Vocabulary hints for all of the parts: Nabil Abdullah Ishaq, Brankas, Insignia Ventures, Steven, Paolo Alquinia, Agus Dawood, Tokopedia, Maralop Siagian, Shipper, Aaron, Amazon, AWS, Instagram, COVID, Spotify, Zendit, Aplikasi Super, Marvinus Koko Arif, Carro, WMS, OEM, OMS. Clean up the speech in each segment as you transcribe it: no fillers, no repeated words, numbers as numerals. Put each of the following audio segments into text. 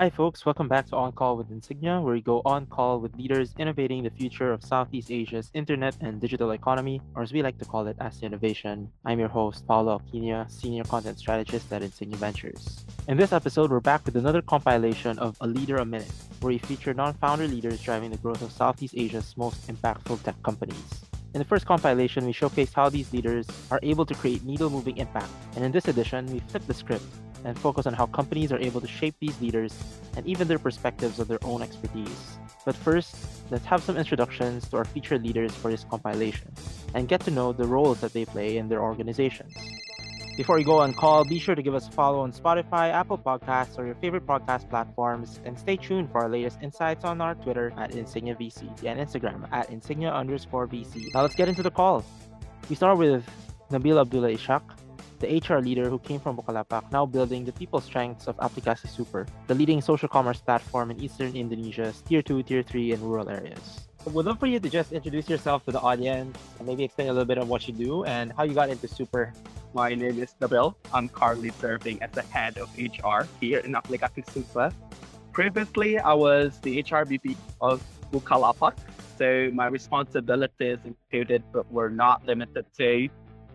Hi folks, welcome back to On Call with Insignia, where we go on call with leaders innovating the future of Southeast Asia's internet and digital economy, or as we like to call it, ASI Innovation. I'm your host, Paolo Alquinia, Senior Content Strategist at Insignia Ventures. In this episode, we're back with another compilation of A Leader a Minute, where we feature non-founder leaders driving the growth of Southeast Asia's most impactful tech companies. In the first compilation, we showcased how these leaders are able to create needle-moving impact, and in this edition, we flip the script and focus on how companies are able to shape these leaders and even their perspectives of their own expertise. But first, let's have some introductions to our featured leaders for this compilation and get to know the roles that they play in their organizations. Before we go on call, be sure to give us a follow on Spotify, Apple Podcasts, or your favorite podcast platforms, and stay tuned for our latest insights on our Twitter at InsigniaVC and Instagram at Insignia_VC. Now let's get into the call. We start with Nabil Abdullah Ishaq, the HR leader who came from Bukalapak, now building the people strengths of Aplikasi Super, the leading social commerce platform in Eastern Indonesia's Tier 2, Tier 3, and rural areas. We'd love for you to just introduce yourself to the audience, and maybe explain a little bit of what you do and how you got into Super. My name is Nabil. I'm currently serving as the head of HR here in Aplikasi Super. Previously, I was the HR VP of Bukalapak, so my responsibilities included but were not limited to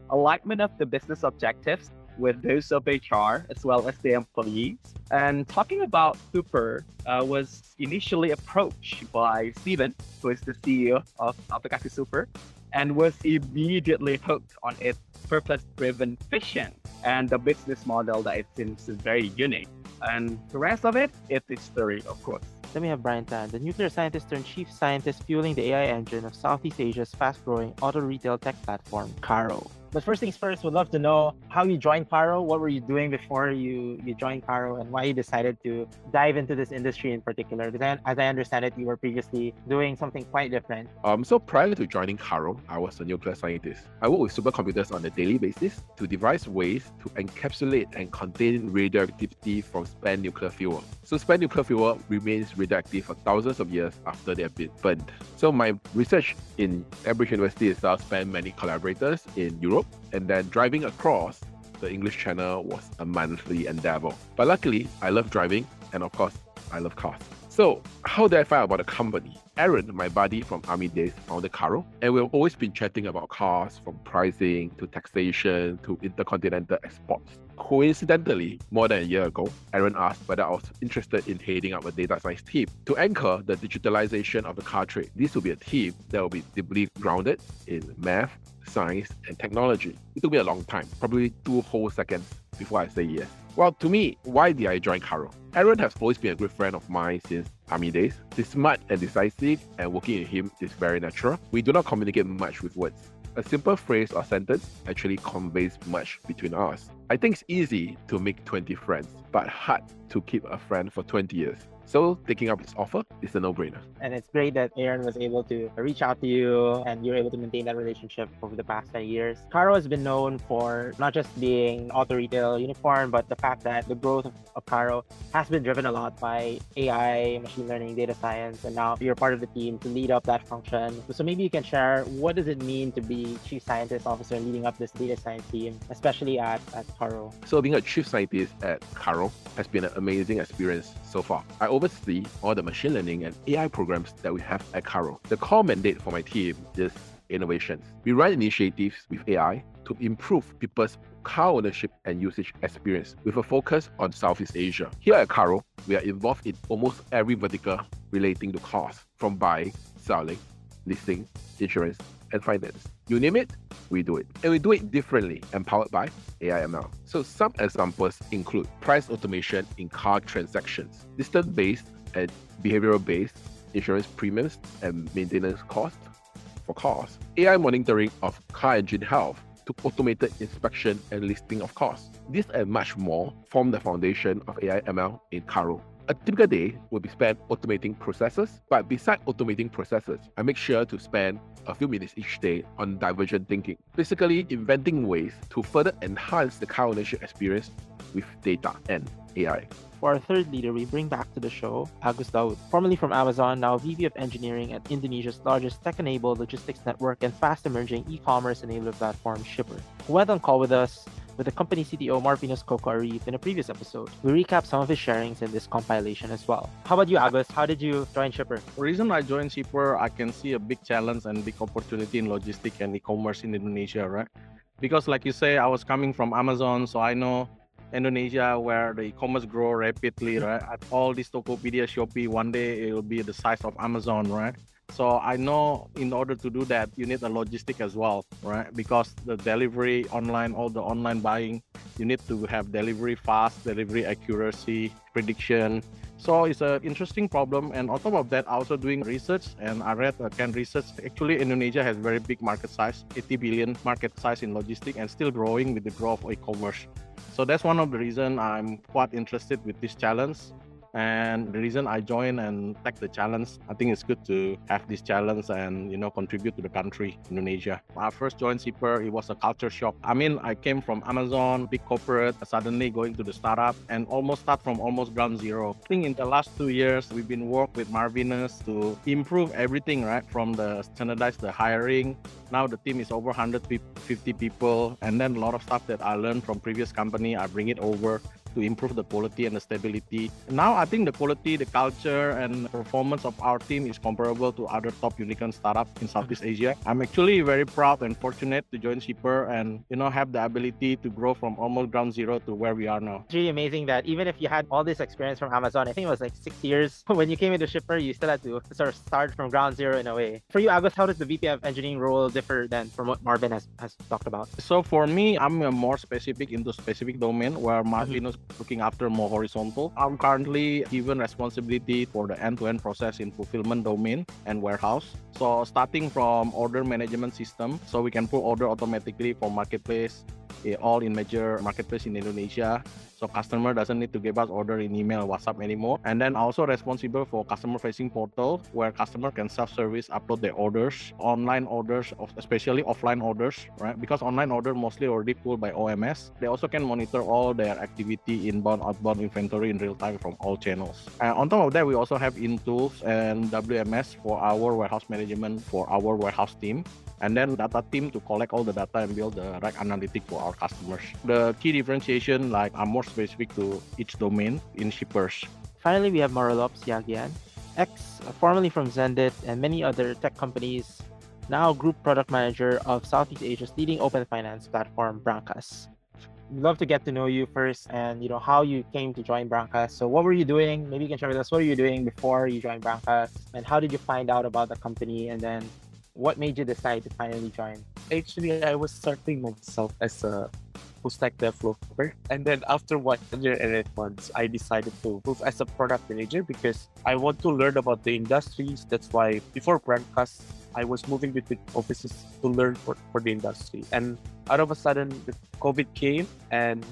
alignment of the business objectives with those of HR as well as the employees. And talking about Super, was initially approached by Steven, who is the CEO of Aplikasi Super, and was immediately hooked on its purpose-driven vision and the business model that it seems is very unique. And the rest of it, it's history, of course. Then we have Brian Tan, the nuclear scientist turned chief scientist fueling the AI engine of Southeast Asia's fast-growing auto retail tech platform, Carro. But first things first, we'd love to know how you joined Carro. What were you doing before you joined Carro, and why you decided to dive into this industry in particular? Because as I understand it, you were previously doing something quite different. So prior to joining Carro, I was a nuclear scientist. I work with supercomputers on a daily basis to devise ways to encapsulate and contain radioactivity from spent nuclear fuel. So spent nuclear fuel remains radioactive for thousands of years after they have been burnt. So my research in Cambridge University itself spanned many collaborators in Europe, and then driving across the English Channel was a monthly endeavor. But luckily, I love driving, and of course, I love cars. So how did I find out about the company? Aaron, my buddy from Army days, founded Carro, and we've always been chatting about cars, from pricing to taxation to intercontinental exports. Coincidentally, more than a year ago, Aaron asked whether I was interested in heading up a data science team to anchor the digitalization of the car trade. This will be a team that will be deeply grounded in math, science, and technology. It took me a long time, probably 2 whole seconds before I say yes. Well, to me, why did I join Carro? Aaron has always been a good friend of mine since Army days. He's smart and decisive, and working with him is very natural. We do not communicate much with words. A simple phrase or sentence actually conveys much between us. I think it's easy to make 20 friends, but hard to keep a friend for 20 years. So taking up this offer is a no-brainer. And it's great that Aaron was able to reach out to you and you're able to maintain that relationship over the past 10 years. Carro has been known for not just being auto retail unicorn, but the fact that the growth of Carro has been driven a lot by AI, machine learning, data science, and now you're part of the team to lead up that function. So maybe you can share, what does it mean to be chief scientist officer leading up this data science team, especially at Carro? So being a chief scientist at Carro has been an amazing experience so far. I oversee all the machine learning and AI programs that we have at Carro. The core mandate for my team is innovations. We run initiatives with AI to improve people's car ownership and usage experience with a focus on Southeast Asia. Here at Carro, we are involved in almost every vertical relating to cars, from buying, selling, leasing, insurance, and finance. You name it, we do it. And we do it differently, empowered by AI/ML. So some examples include price automation in car transactions, distance-based and behavioral-based insurance premiums and maintenance costs for cars, AI monitoring of car engine health to automated inspection and listing of cars. This and much more form the foundation of AI/ML in Carro. A typical day will be spent automating processes, but besides automating processes, I make sure to spend a few minutes each day on divergent thinking, basically inventing ways to further enhance the car ownership experience with data and AI. For our third leader, we bring back to the show Agus Dawood, formerly from Amazon, now VP of Engineering at Indonesia's largest tech-enabled logistics network and fast-emerging e-commerce enabler platform, Shipper, who went on call with us with the company CTO Marvinus Koko Arif in a previous episode. We recap some of his sharings in this compilation as well. How about you, Agus? How did you join Shipper? The reason I joined Shipper, I can see a big challenge and big opportunity in logistics and e-commerce in Indonesia, right? Because like you say, I was coming from Amazon, so I know Indonesia where the e-commerce grow rapidly, right? At all this Tokopedia, Shopee, one day it will be the size of Amazon, right? So I know in order to do that, you need a logistic as well, right? Because the delivery online, all the online buying, you need to have delivery fast, delivery accuracy, prediction. So it's an interesting problem. And on top of that, I also doing research, and I read research. Actually, Indonesia has very big market size, 80 billion market size in logistics, and still growing with the growth of e-commerce. So that's one of the reasons I'm quite interested with this challenge. And the reason I joined and take the challenge, I think it's good to have this challenge and, you know, contribute to the country, Indonesia. When I first joined Shipper, it was a culture shock. I mean, I came from Amazon, big corporate, suddenly going to the startup and almost start from ground zero. I think in the last 2 years, we've been working with Marvinus to improve everything, right? From the standardize the hiring. Now the team is over 150 people. And then a lot of stuff that I learned from previous company, I bring it over to improve the quality and the stability. Now, I think the quality, the culture, and performance of our team is comparable to other top unicorn startups in Southeast Asia. I'm actually very proud and fortunate to join Shipper and, you know, have the ability to grow from almost ground zero to where we are now. It's really amazing that even if you had all this experience from Amazon, I think it was like 6 years, when you came into Shipper, you still had to sort of start from ground zero in a way. For you, Agus, how does the VP of engineering role differ than from what Marvin has talked about? So for me, I'm more specific into specific domain where Marvinus looking after more horizontal. I'm currently given responsibility for the end-to-end process in fulfillment domain and warehouse. So starting from order management system, so we can put order automatically for marketplace, all in major marketplace in Indonesia. So customer doesn't need to give us order in email, WhatsApp anymore. And then also responsible for customer-facing portal where customer can self-service, upload their orders, online orders, especially offline orders, right? Because online order mostly already pulled by OMS. They also can monitor all their activity, inbound, outbound inventory in real time from all channels. And on top of that, we also have InTools and WMS for our warehouse management for our warehouse team. And then data team to collect all the data and build the right analytics for our customers. The key differentiation, like, are more specific to each domain in Shippers. Finally, we have Maralop Siagian, formerly from Zendit and many other tech companies, now Group Product Manager of Southeast Asia's leading open finance platform, Brankas. We'd love to get to know you first and, you know, how you came to join Brankas. So what were you doing? Maybe you can share with us, what were you doing before you joined Brankas? And how did you find out about the company? And then what made you decide to finally join? Actually, I was starting myself as a full-stack developer. And then after 1 year and 8 months, I decided to move as a product manager because I want to learn about the industries. That's why before Brankas, I was moving between offices to learn for the industry. And out of a sudden, the COVID came and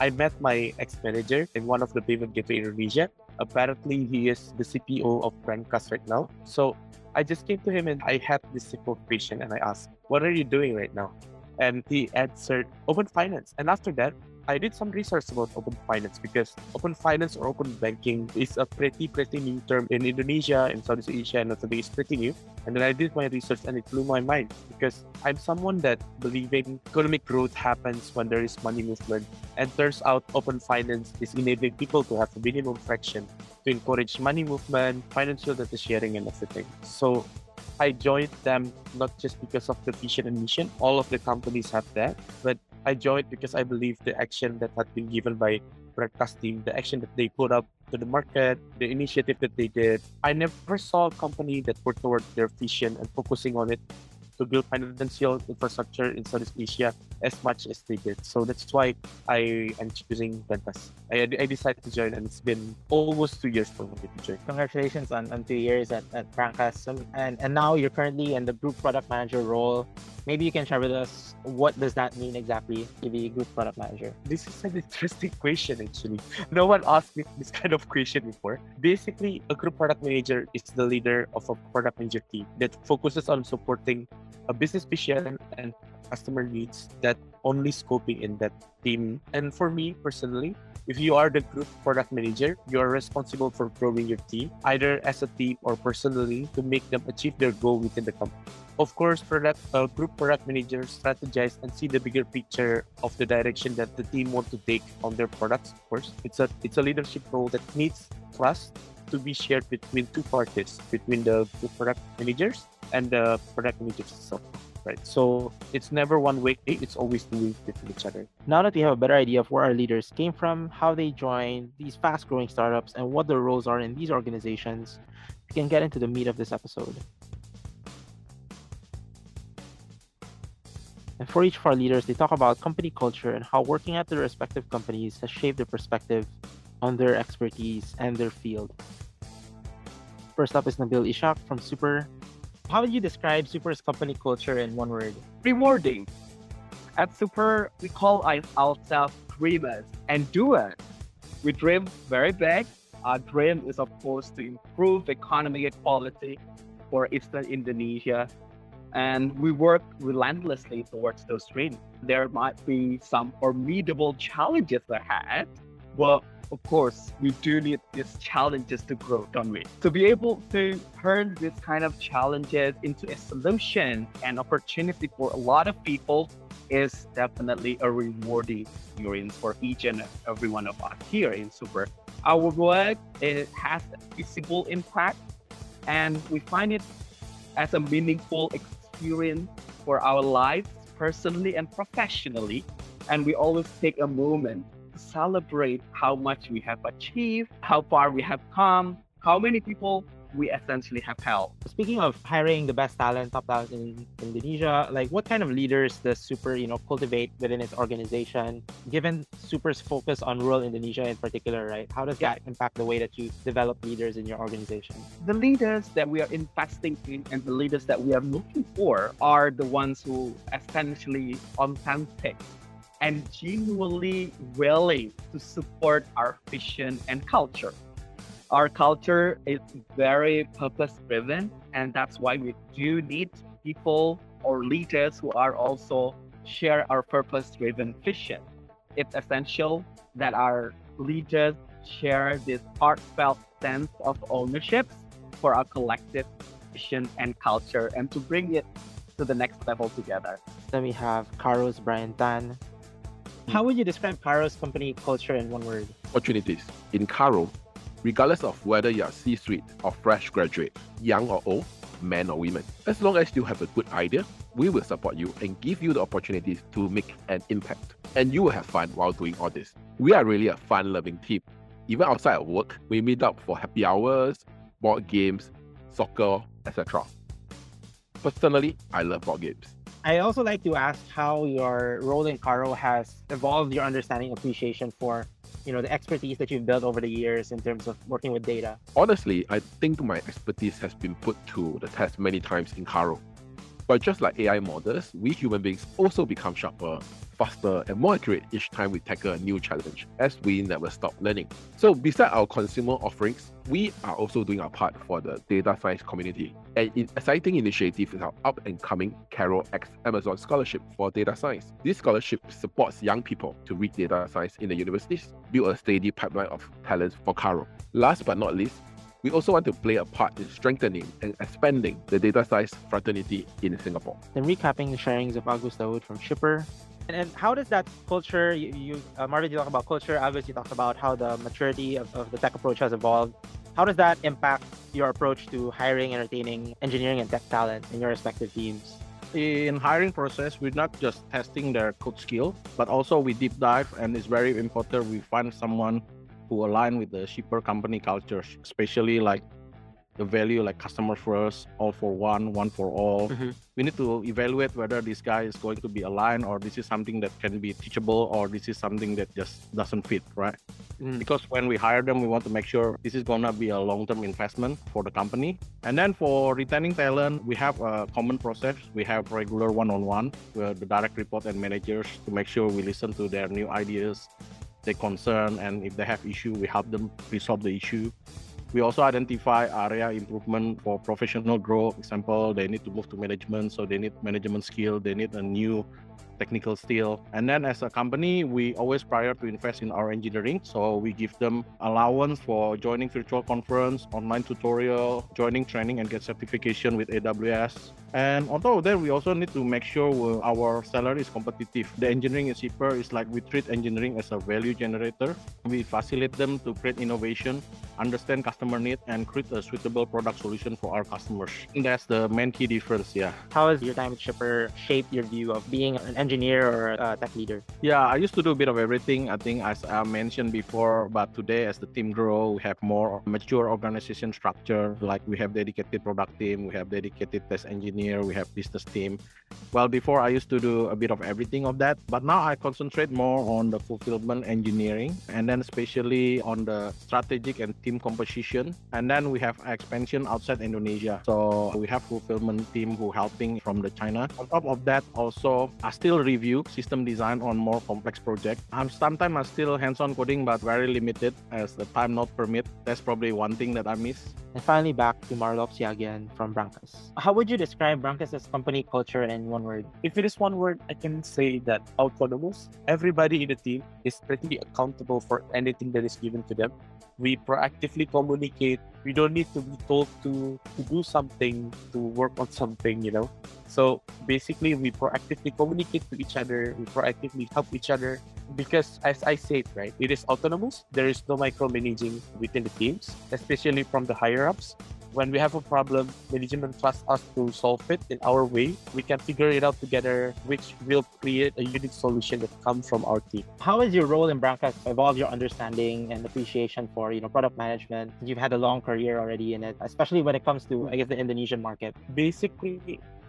I met my ex-manager in one of the payment gateway in Indonesia. Apparently, he is the CPO of Brankas right now. So I just came to him and I had this simple question and I asked, what are you doing right now? And he answered, open finance. And after that, I did some research about open finance because open finance or open banking is a pretty new term in Indonesia and Southeast Asia, and also it's pretty new. And then I did my research and it blew my mind because I'm someone that believing economic growth happens when there is money movement. And turns out open finance is enabling people to have a minimum fraction to encourage money movement, financial data sharing, and everything. So I joined them not just because of the vision and mission, all of the companies have that, but I joined because I believe the action that had been given by Brankas team, the action that they put up to the market, the initiative that they did. I never saw a company that worked towards their vision and focusing on it to build financial infrastructure in Southeast Asia as much as they did. So that's why I am choosing Brankas. I decided to join, and it's been almost 2 years for me to join. Congratulations on 2 years at Brankas. And now you're currently in the Group Product Manager role. Maybe you can share with us, what does that mean exactly to be a Group Product Manager? This is an interesting question, actually. No one asked me this kind of question before. Basically, a Group Product Manager is the leader of a product manager team that focuses on supporting a business vision and customer needs that only scoping in that team. And for me personally, if you are the Group Product Manager, you are responsible for growing your team, either as a team or personally, to make them achieve their goal within the company. Of course, group product managers strategize and see the bigger picture of the direction that the team want to take on their products. Of course, it's a leadership role that needs trust to be shared between two parties, between the group product managers and the product managers itself. Right. So it's never one way, it's always two ways to each other. Now that we have a better idea of where our leaders came from, how they joined these fast-growing startups, and what their roles are in these organizations, we can get into the meat of this episode. And for each of our leaders, they talk about company culture and how working at their respective companies has shaped their perspective on their expertise and their field. First up is Nabil Ishaq from Super. How would you describe Super's company culture in one word? Rewarding. At Super, we call ourselves dreamers and doers. We dream very big. Our dream is, of course, to improve economic equality for Eastern Indonesia. And we work relentlessly towards those dreams. There might be some formidable challenges ahead. Well, of course, we do need these challenges to grow, don't we? To be able to turn this kind of challenges into a solution and opportunity for a lot of people is definitely a rewarding experience for each and every one of us here in Super. Our work, it has a visible impact, and we find it as a meaningful experience for our lives, personally and professionally. And we always take a moment to celebrate how much we have achieved, how far we have come, how many people we essentially have helped. Speaking of hiring the best talent, top talent in Indonesia, like what kind of leaders does Super, cultivate within its organization? Given Super's focus on rural Indonesia in particular, right? How does that impact the way that you develop leaders in your organization? The leaders that we are investing in and the leaders that we are looking for are the ones who essentially authentic and genuinely willing to support our vision and culture. Our culture is very purpose-driven, and that's why we do need people or leaders who are also share our purpose-driven vision. It's essential that our leaders share this heartfelt sense of ownership for our collective vision and culture, and to bring it to the next level together. Then we have Carro's Brian Tan. How would you describe Carro's company culture in one word? Opportunities. In Carro, regardless of whether you are C-suite or fresh graduate, young or old, men or women, as long as you have a good idea, we will support you and give you the opportunities to make an impact. And you will have fun while doing all this. We are really a fun-loving team. Even outside of work, we meet up for happy hours, board games, soccer, etc. Personally, I love board games. I also like to ask how your role in Carro has evolved your understanding and appreciation for the expertise that you've built over the years in terms of working with data. Honestly, I think my expertise has been put to the test many times in Carro. But just like AI models, we human beings also become sharper, faster, and more accurate each time we tackle a new challenge, as we never stop learning. So besides our consumer offerings, we are also doing our part for the data science community. An exciting initiative is our up-and-coming Carro X Amazon Scholarship for Data Science. This scholarship supports young people to read data science in the universities, build a steady pipeline of talents for Carro. Last but not least, we also want to play a part in strengthening and expanding the data science fraternity in Singapore. Then recapping the sharings of Agus Dawood from Shipper. And how does that culture, Marvin, you talk about culture, Agus, you talked about how the maturity of the tech approach has evolved. How does that impact your approach to hiring and retaining engineering and tech talent in your respective teams? In hiring process, we're not just testing their code skill, but also we deep dive, and it's very important we find someone who align with the Shipper company culture, especially like the value like customer first, all for one, one for all. Mm-hmm. We need to evaluate whether this guy is going to be aligned, or this is something that can be teachable, or this is something that just doesn't fit, right? Mm. Because when we hire them, we want to make sure this is going to be a long-term investment for the company. And then for retaining talent, we have a common process. We have regular one-on-one with the direct report and managers to make sure we listen to their new ideas, their concern, and if they have issue, we help them resolve the issue. We also identify area improvement for professional growth. For example, they need to move to management, so they need management skill, they need a new technical skill. And then as a company, we always prior to invest in our engineering. So we give them allowance for joining virtual conference, online tutorial, joining training and get certification with AWS. And on top of that, we also need to make sure our salary is competitive. The engineering in Shipper is like we treat engineering as a value generator. We facilitate them to create innovation, understand customer need, and create a suitable product solution for our customers. And that's the main key difference, yeah. How has your time at Shipper shaped your view of being an engineer or a tech leader? Yeah, I used to do a bit of everything, I think, as I mentioned before, but today as the team grow, we have more mature organization structure, like we have dedicated product team, we have dedicated test engineer, we have business team. Well, before I used to do a bit of everything of that, but now I concentrate more on the fulfillment engineering, and then especially on the strategic and team composition. And then we have expansion outside Indonesia. So we have fulfillment team who helping from the China. On top of that, also, I still review system design on more complex projects. Sometimes I still hands-on coding, but very limited as the time not permit. That's probably one thing that I miss. And finally, back to Maralop Siagian from Brankas. How would you describe Brankas' company culture in one word? If it is one word, I can say that autonomous. Everybody in the team is pretty accountable for anything that is given to them. We proactively communicate. We don't need to be told to do something, to work on something, you know. So basically, we proactively communicate to each other. We proactively help each other. Because as I said, right, it is autonomous. There is no micromanaging within the teams, especially from the higher-ups. When we have a problem, management trusts us to solve it in our way. We can figure it out together, which will create a unique solution that comes from our team. How has your role in Brankas evolved your understanding and appreciation for, you know, product management? You've had a long career already in it, especially when it comes to, I guess, the Indonesian market. Basically,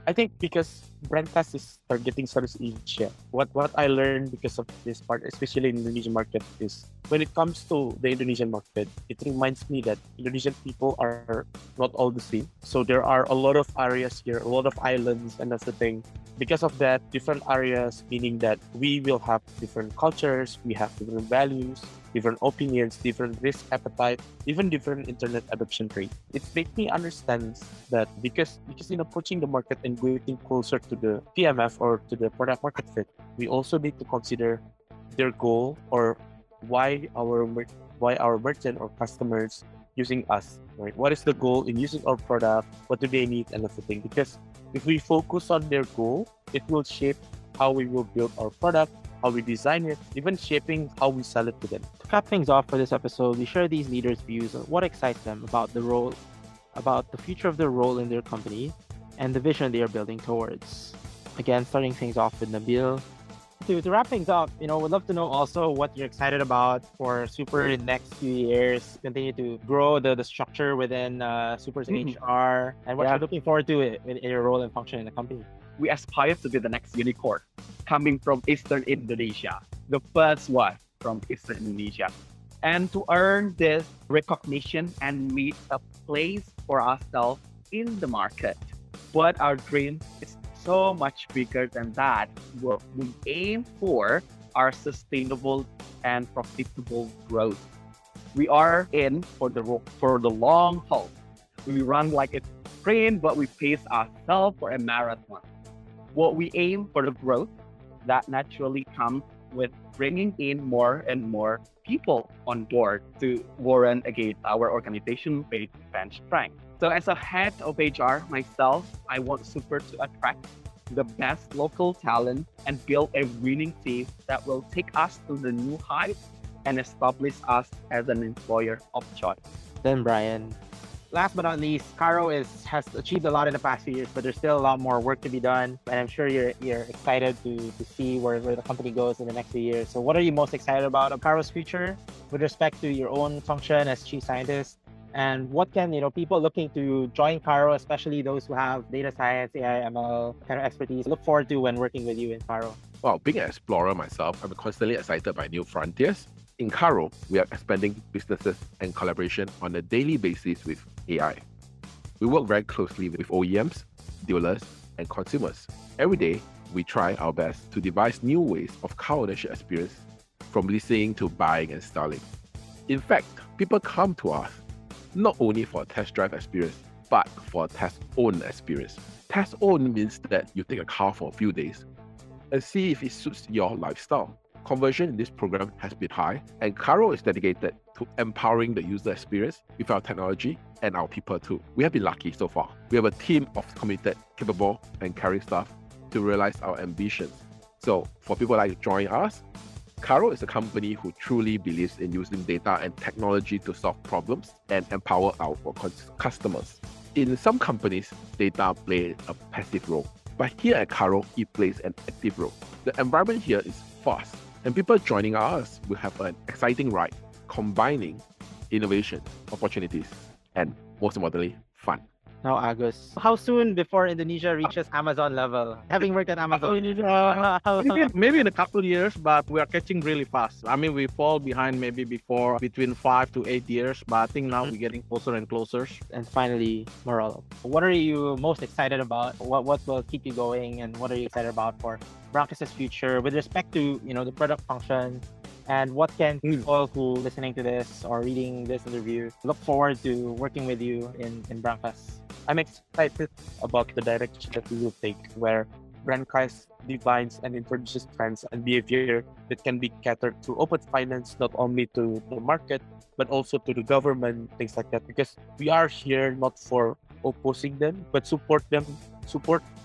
I think because Brankas is targeting Southeast Asia, what I learned because of this part, especially in the Indonesian market, is when it comes to the Indonesian market, it reminds me that Indonesian people are not all the same. So there are a lot of areas here, a lot of islands, and that's the thing. Because of that, different areas, meaning that we will have different cultures, we have different values, different opinions, different risk appetite, even different internet adoption rate. It made me understand that because in approaching the market and getting closer to the PMF or to the product market fit, we also need to consider their goal or why our merchant or customers using us, right? What is the goal in using our product? What do they need and everything? Because if we focus on their goal, it will shape how we will build our product, how we design it, even shaping how we sell it to them. To cap things off for this episode, we share these leaders' views on what excites them about the role, about the future of their role in their company, and the vision they are building towards. Again, starting things off with Nabil. To wrap things up, you know, we'd love to know also what you're excited about for Super in the next few years. Continue to grow the structure within Super's HR, and what you're looking forward to in your role and function in the company. We aspire to be the next unicorn coming from Eastern Indonesia, the first one from Eastern Indonesia. And to earn this recognition and meet a place for ourselves in the market. But our dream is so much bigger than that. We aim for our sustainable and profitable growth. We are in for the long haul. We run like a train, but we pace ourselves for a marathon. What we aim for the growth that naturally comes with bringing in more and more people on board to warrant against our organization based and strength. So as a head of HR myself, I want Super to attract the best local talent and build a winning team that will take us to the new heights and establish us as an employer of choice. Then Brian. Last but not least, Carro has achieved a lot in the past few years, but there's still a lot more work to be done. And I'm sure you're excited to see where the company goes in the next few years. So what are you most excited about Carro's future with respect to your own function as chief scientist? And what can, you know, people looking to join Carro, especially those who have data science, AI, ML kind of expertise, look forward to when working with you in Carro? Well, being an explorer myself, I'm constantly excited by new frontiers. In Carro, we are expanding businesses and collaboration on a daily basis with AI. We work very closely with OEMs, dealers, and consumers. Every day, we try our best to devise new ways of car ownership experience, from leasing to buying and styling. In fact, people come to us not only for a test drive experience, but for a test own experience. Test own means that you take a car for a few days, and see if it suits your lifestyle. Conversion in this program has been high, and Carro is dedicated to empowering the user experience with our technology and our people too. We have been lucky so far. We have a team of committed, capable, and caring staff to realize our ambitions. So for people like to join us, Carro is a company who truly believes in using data and technology to solve problems and empower our customers. In some companies, data plays a passive role, but here at Carro, it plays an active role. The environment here is fast, and people joining us will have an exciting ride, combining innovation, opportunities, and most importantly, fun. Now, Agus, how soon before Indonesia reaches Amazon level? Having worked at Amazon, maybe in a couple of years, but we are catching really fast. I mean, we fall behind maybe before between 5 to 8 years, but I think now we're getting closer and closer. And finally, Maralop, what are you most excited about? What will keep you going, and what are you excited about for Brankas' future with respect to the product function? And what can people who listening to this or reading this interview look forward to working with you in Brankas? I'm excited about the direction that we will take, where Brankas defines and introduces trends and behavior that can be catered to open finance, not only to the market, but also to the government, things like that. Because we are here not for opposing them, but support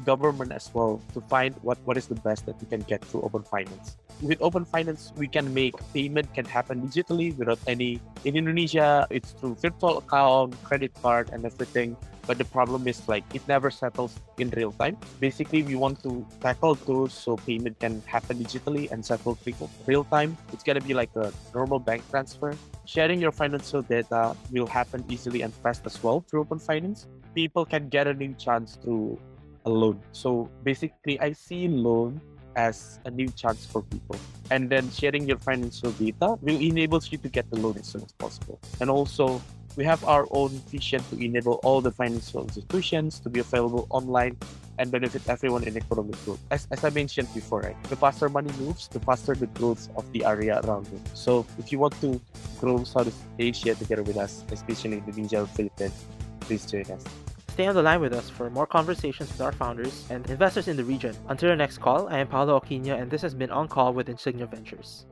government as well to find what is the best that we can get through open finance. With open finance, we can make payment can happen digitally without any. In Indonesia, it's through virtual account, credit card, and everything. But the problem is it never settles in real time. Basically, we want to tackle those so payment can happen digitally and settle real time. It's gonna be like a normal bank transfer. Sharing your financial data will happen easily and fast as well through open finance. People can get a new chance through a loan. So basically, I see loan as a new chance for people. And then sharing your financial data will enable you to get the loan as soon as possible. And also, we have our own vision to enable all the financial institutions to be available online and benefit everyone in economic growth. As I mentioned before, right? The faster money moves, the faster the growth of the area around it. So if you want to grow Southeast Asia together with us, especially Indonesia and Philippines, please join us. Stay on the line with us for more conversations with our founders and investors in the region. Until our next call, I am Paolo Alquinia, and this has been On Call with Insignia Ventures.